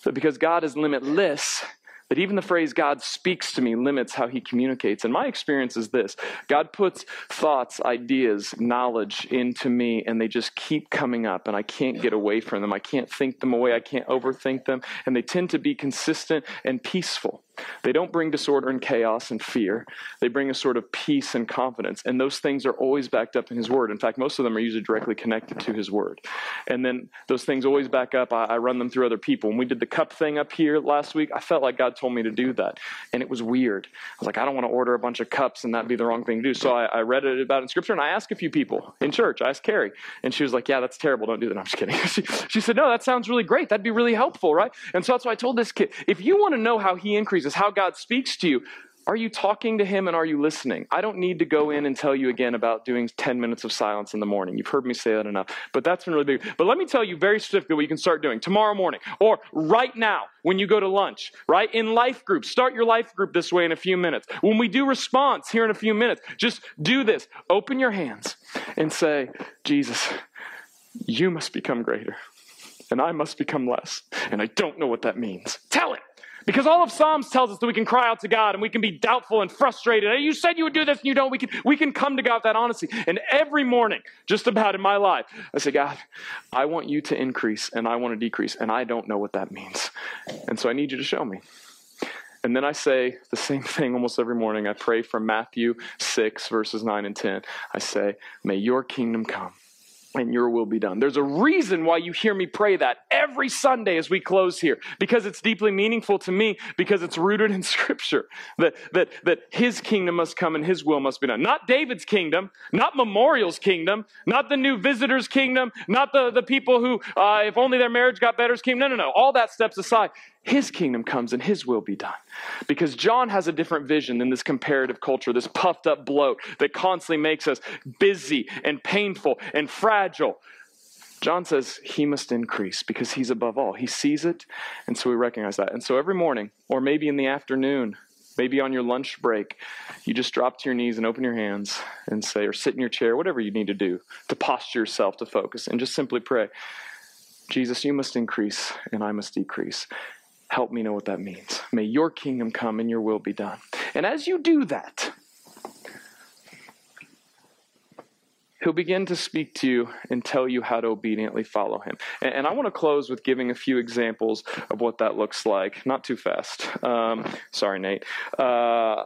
that because God is limitless, that even the phrase God speaks to me limits how he communicates. And my experience is this. God puts thoughts, ideas, knowledge into me, and they just keep coming up, and I can't get away from them. I can't think them away. I can't overthink them. And they tend to be consistent and peaceful. They don't bring disorder and chaos and fear. They bring a sort of peace and confidence. And those things are always backed up in his word. In fact, most of them are usually directly connected to his word. And then those things always back up. I, I run them through other people. When we did the cup thing up here last week, I felt like God told me to do that. And it was weird. I was like, I don't want to order a bunch of cups and that'd be the wrong thing to do. So I, I read it about in scripture and I asked a few people in church. I asked Carrie. And she was like, yeah, that's terrible. Don't do that. No, I'm just kidding. she, she said, no, that sounds really great. That'd be really helpful, right? And so that's why I told this kid, if you want to know how he increases, is how God speaks to you. Are you talking to him and are you listening? I don't need to go in and tell you again about doing ten minutes of silence in the morning. You've heard me say that enough, but that's been really big. But let me tell you very specifically what you can start doing tomorrow morning or right now when you go to lunch, right? In life group, start your life group this way in a few minutes. When we do response here in a few minutes, just do this. Open your hands and say, Jesus, you must become greater and I must become less. And I don't know what that means. Tell it. Because all of Psalms tells us that we can cry out to God and we can be doubtful and frustrated. You said you would do this and you don't. We can, we can come to God with that honesty. And every morning, just about in my life, I say, God, I want you to increase and I want to decrease. And I don't know what that means. And so I need you to show me. And then I say the same thing almost every morning. I pray from Matthew six, verses nine and ten. I say, may your kingdom come. And your will be done. There's a reason why you hear me pray that every Sunday as we close here, because it's deeply meaningful to me, because it's rooted in Scripture, that that that his kingdom must come and his will must be done. Not David's kingdom, not Memorial's kingdom, not the new visitor's kingdom, not the, the people who, uh, if only their marriage got better's kingdom. No, no, no. All that steps aside. His kingdom comes and his will be done. Because John has a different vision than this comparative culture, this puffed up bloat that constantly makes us busy and painful and fragile. John says he must increase because he's above all. He sees it, and so we recognize that. And so every morning, or maybe in the afternoon, maybe on your lunch break, you just drop to your knees and open your hands and say, or sit in your chair, whatever you need to do to posture yourself to focus, and just simply pray, Jesus, you must increase and I must decrease. Help me know what that means. May your kingdom come and your will be done. And as you do that, he'll begin to speak to you and tell you how to obediently follow him. And, and I want to close with giving a few examples of what that looks like. Not too fast. Um, sorry, Nate. Uh,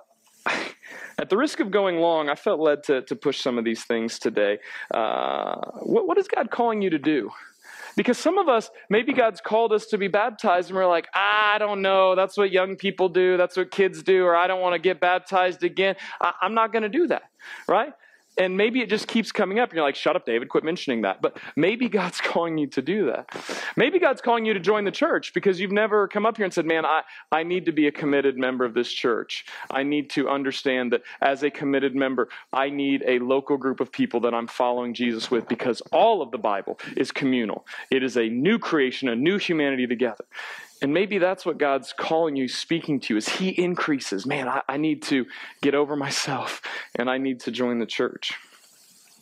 at the risk of going long, I felt led to, to push some of these things today. Uh, what, what is God calling you to do? Because some of us, maybe God's called us to be baptized and we're like, I don't know. That's what young people do. That's what kids do. Or I don't want to get baptized again. I- I'm not going to do that, right? And maybe it just keeps coming up. And you're like, shut up, David, quit mentioning that. But maybe God's calling you to do that. Maybe God's calling you to join the church because you've never come up here and said, man, I, I need to be a committed member of this church. I need to understand that as a committed member, I need a local group of people that I'm following Jesus with because all of the Bible is communal. It is a new creation, a new humanity together. And maybe that's what God's calling you, speaking to you, is he increases. Man, I, I need to get over myself, and I need to join the church.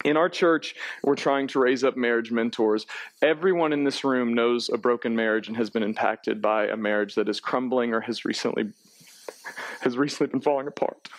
In our church, we're trying to raise up marriage mentors. Everyone in this room knows a broken marriage and has been impacted by a marriage that is crumbling or has recently has recently been falling apart.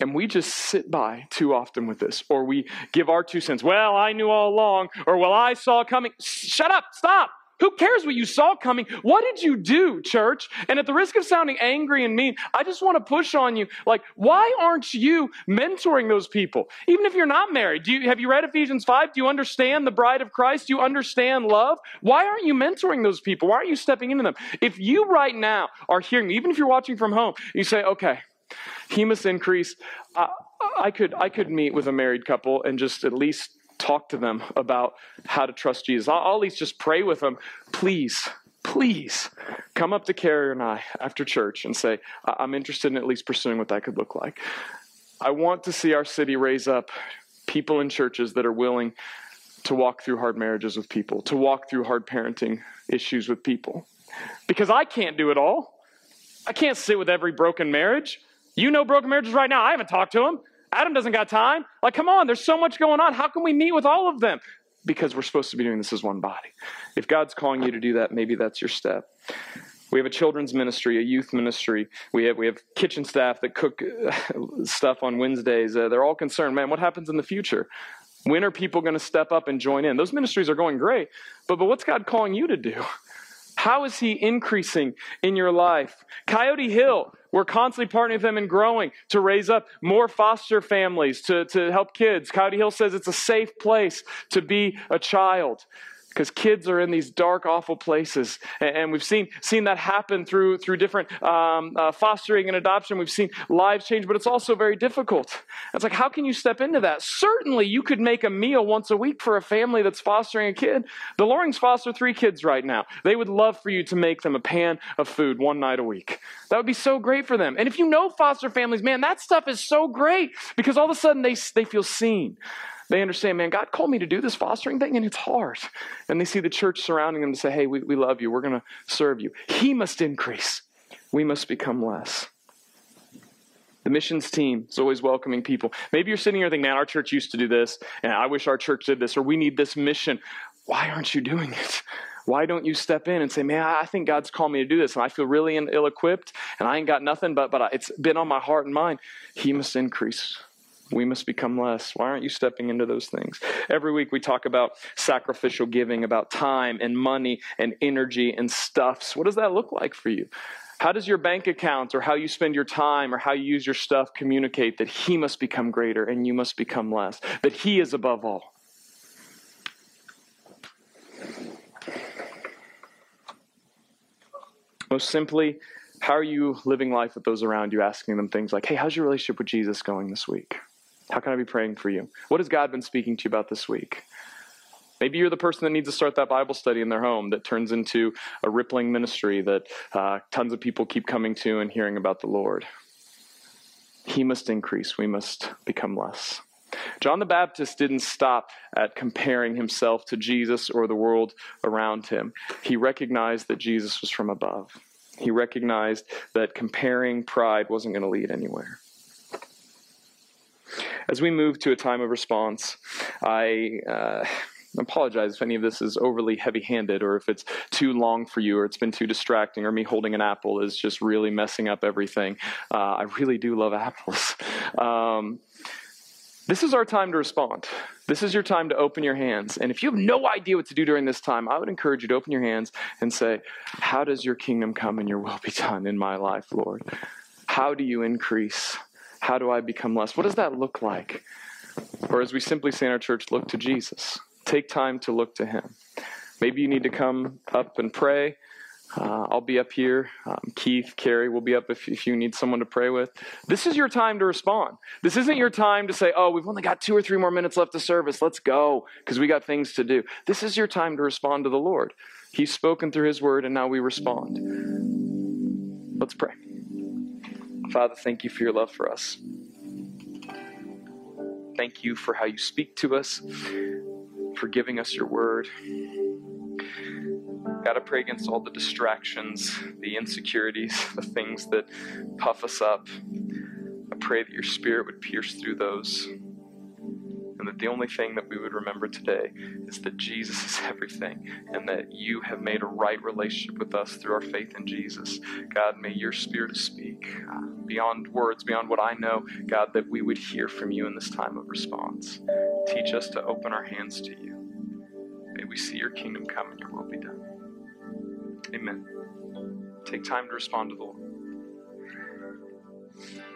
And we just sit by too often with this, or we give our two cents. Well, I knew all along, or well, I saw coming. Shut up, stop. Who cares what you saw coming? What did you do, church? And at the risk of sounding angry and mean, I just want to push on you. Like, why aren't you mentoring those people? Even if you're not married, do you, have you read Ephesians five? Do you understand the bride of Christ? Do you understand love? Why aren't you mentoring those people? Why aren't you stepping into them? If you right now are hearing, even if you're watching from home, you say, okay, he must increase. I, I could, I could meet with a married couple and just at least talk to them about how to trust Jesus. I'll at least just pray with them. Please, please come up to Carrie and I after church and say, I'm interested in at least pursuing what that could look like. I want to see our city raise up people in churches that are willing to walk through hard marriages with people, to walk through hard parenting issues with people. Because I can't do it all. I can't sit with every broken marriage. You know broken marriages right now. I haven't talked to them. Adam doesn't got time. Like, come on, there's so much going on. How can we meet with all of them? Because we're supposed to be doing this as one body. If God's calling you to do that, maybe that's your step. We have a children's ministry, a youth ministry. We have we have kitchen staff that cook stuff on Wednesdays. Uh, they're all concerned, man, what happens in the future? When are people going to step up and join in? Those ministries are going great, but but what's God calling you to do? How is he increasing in your life? Coyote Hill, we're constantly partnering with them and growing to raise up more foster families, to, to help kids. Coyote Hill says it's a safe place to be a child because kids are in these dark, awful places. And, and we've seen, seen that happen through, through different um, uh, fostering and adoption. We've seen lives change, but it's also very difficult. It's like, how can you step into that? Certainly, you could make a meal once a week for a family that's fostering a kid. The Lorings foster three kids right now. They would love for you to make them a pan of food one night a week. That would be so great for them. And if you know foster families, man, that stuff is so great because all of a sudden they, they feel seen. They understand, man, God called me to do this fostering thing and it's hard. And they see the church surrounding them to say, hey, we, we love you. We're going to serve you. He must increase. We must become less. The missions team is always welcoming people. Maybe you're sitting here thinking, man, our church used to do this, and I wish our church did this, or we need this mission. Why aren't you doing it? Why don't you step in and say, man, I think God's called me to do this, and I feel really ill-equipped, and I ain't got nothing, but but it's been on my heart and mind. He must increase. We must become less. Why aren't you stepping into those things? Every week we talk about sacrificial giving, about time and money and energy and stuffs. What does that look like for you? How does your bank account or how you spend your time or how you use your stuff communicate that he must become greater and you must become less, that he is above all? Most simply, how are you living life with those around you, asking them things like, hey, how's your relationship with Jesus going this week? How can I be praying for you? What has God been speaking to you about this week? Maybe you're the person that needs to start that Bible study in their home that turns into a rippling ministry that uh, tons of people keep coming to and hearing about the Lord. He must increase. We must become less. John the Baptist didn't stop at comparing himself to Jesus or the world around him. He recognized that Jesus was from above. He recognized that comparing pride wasn't going to lead anywhere. As we move to a time of response, I uh, apologize if any of this is overly heavy-handed or if it's too long for you or it's been too distracting or me holding an apple is just really messing up everything. Uh, I really do love apples. Um, This is our time to respond. This is your time to open your hands. And if you have no idea what to do during this time, I would encourage you to open your hands and say, how does your kingdom come and your will be done in my life, Lord? How do you increase? How do I become less? What does that look like? Or as we simply say in our church, look to Jesus. Take time to look to him. Maybe you need to come up and pray. Uh, I'll be up here. Um, Keith, Carrie will be up if, if you need someone to pray with. This is your time to respond. This isn't your time to say, oh, we've only got two or three more minutes left of service. Let's go because we got things to do. This is your time to respond to the Lord. He's spoken through his word, and now we respond. Let's pray. Father, thank you for your love for us. Thank you for how you speak to us, for giving us your word. God, I pray against all the distractions, the insecurities, the things that puff us up. I pray that your spirit would pierce through those, and that the only thing that we would remember today is that Jesus is everything, and that you have made a right relationship with us through our faith in Jesus. God, may your spirit speak beyond words, beyond what I know, God, that we would hear from you in this time of response. Teach us to open our hands to you. May we see your kingdom come and your will be done. Amen. Take time to respond to the Lord.